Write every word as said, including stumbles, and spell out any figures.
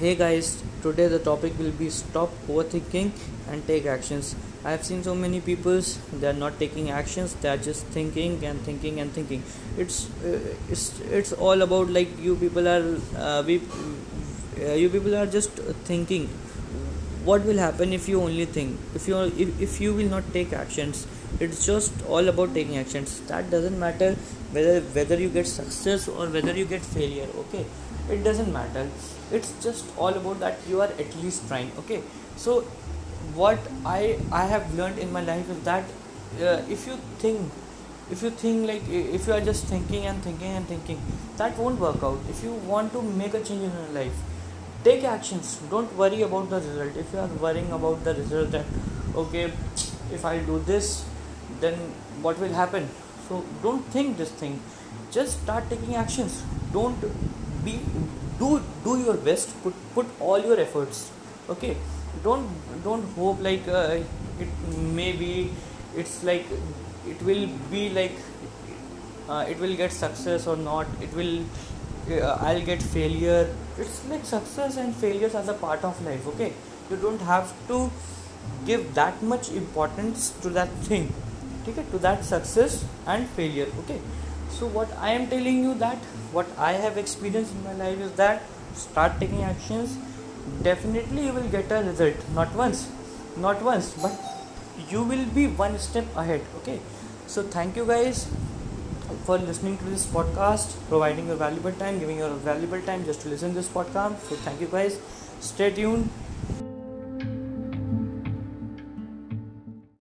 Hey guys, today the topic will be stop overthinking and take actions. I have seen so many people, they are not taking actions, they are just thinking and thinking and thinking. It's uh, it's it's all about like you people are uh, we uh, you people are just thinking. What will happen if you only think? If you if, if you will not take actions, it's just all about taking actions. That doesn't matter whether whether you get success or whether you get failure. Okay. It doesn't matter. It's just all about that you are at least trying. Okay, so what I I have learned in my life is that uh, if you think if you think like if you are just thinking and thinking and thinking, that won't work out. If you want to make a change in your life, take actions. Don't worry about the result. If you are worrying about the result that okay, if I do this, then what will happen? So don't think this thing. Just start taking actions. Don't Be, do do your best. Put put all your efforts. Okay. Don't don't hope like uh, it maybe it's like it will be like uh, it will get success or not. It will uh, I'll get failure. It's like success and failures are the part of life. Okay. You don't have to give that much importance to that thing. Okay. To that success and failure. Okay. So what I am telling you that what I have experienced in my life is that start taking actions. Definitely you will get a result. Not once, not once, but you will be one step ahead. Okay. So thank you guys for listening to this podcast, providing your valuable time, giving your valuable time just to listen to this podcast. So thank you guys. Stay tuned.